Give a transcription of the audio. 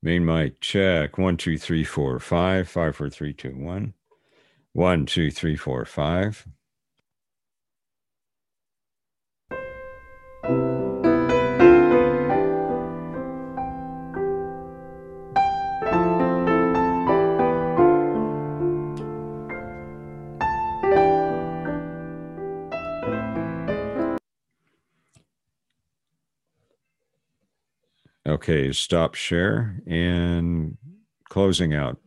Main mic check. 1 2 3 4 5. 5 4 3 2 1. 1 2 3 4 5. Okay, stop share and closing out.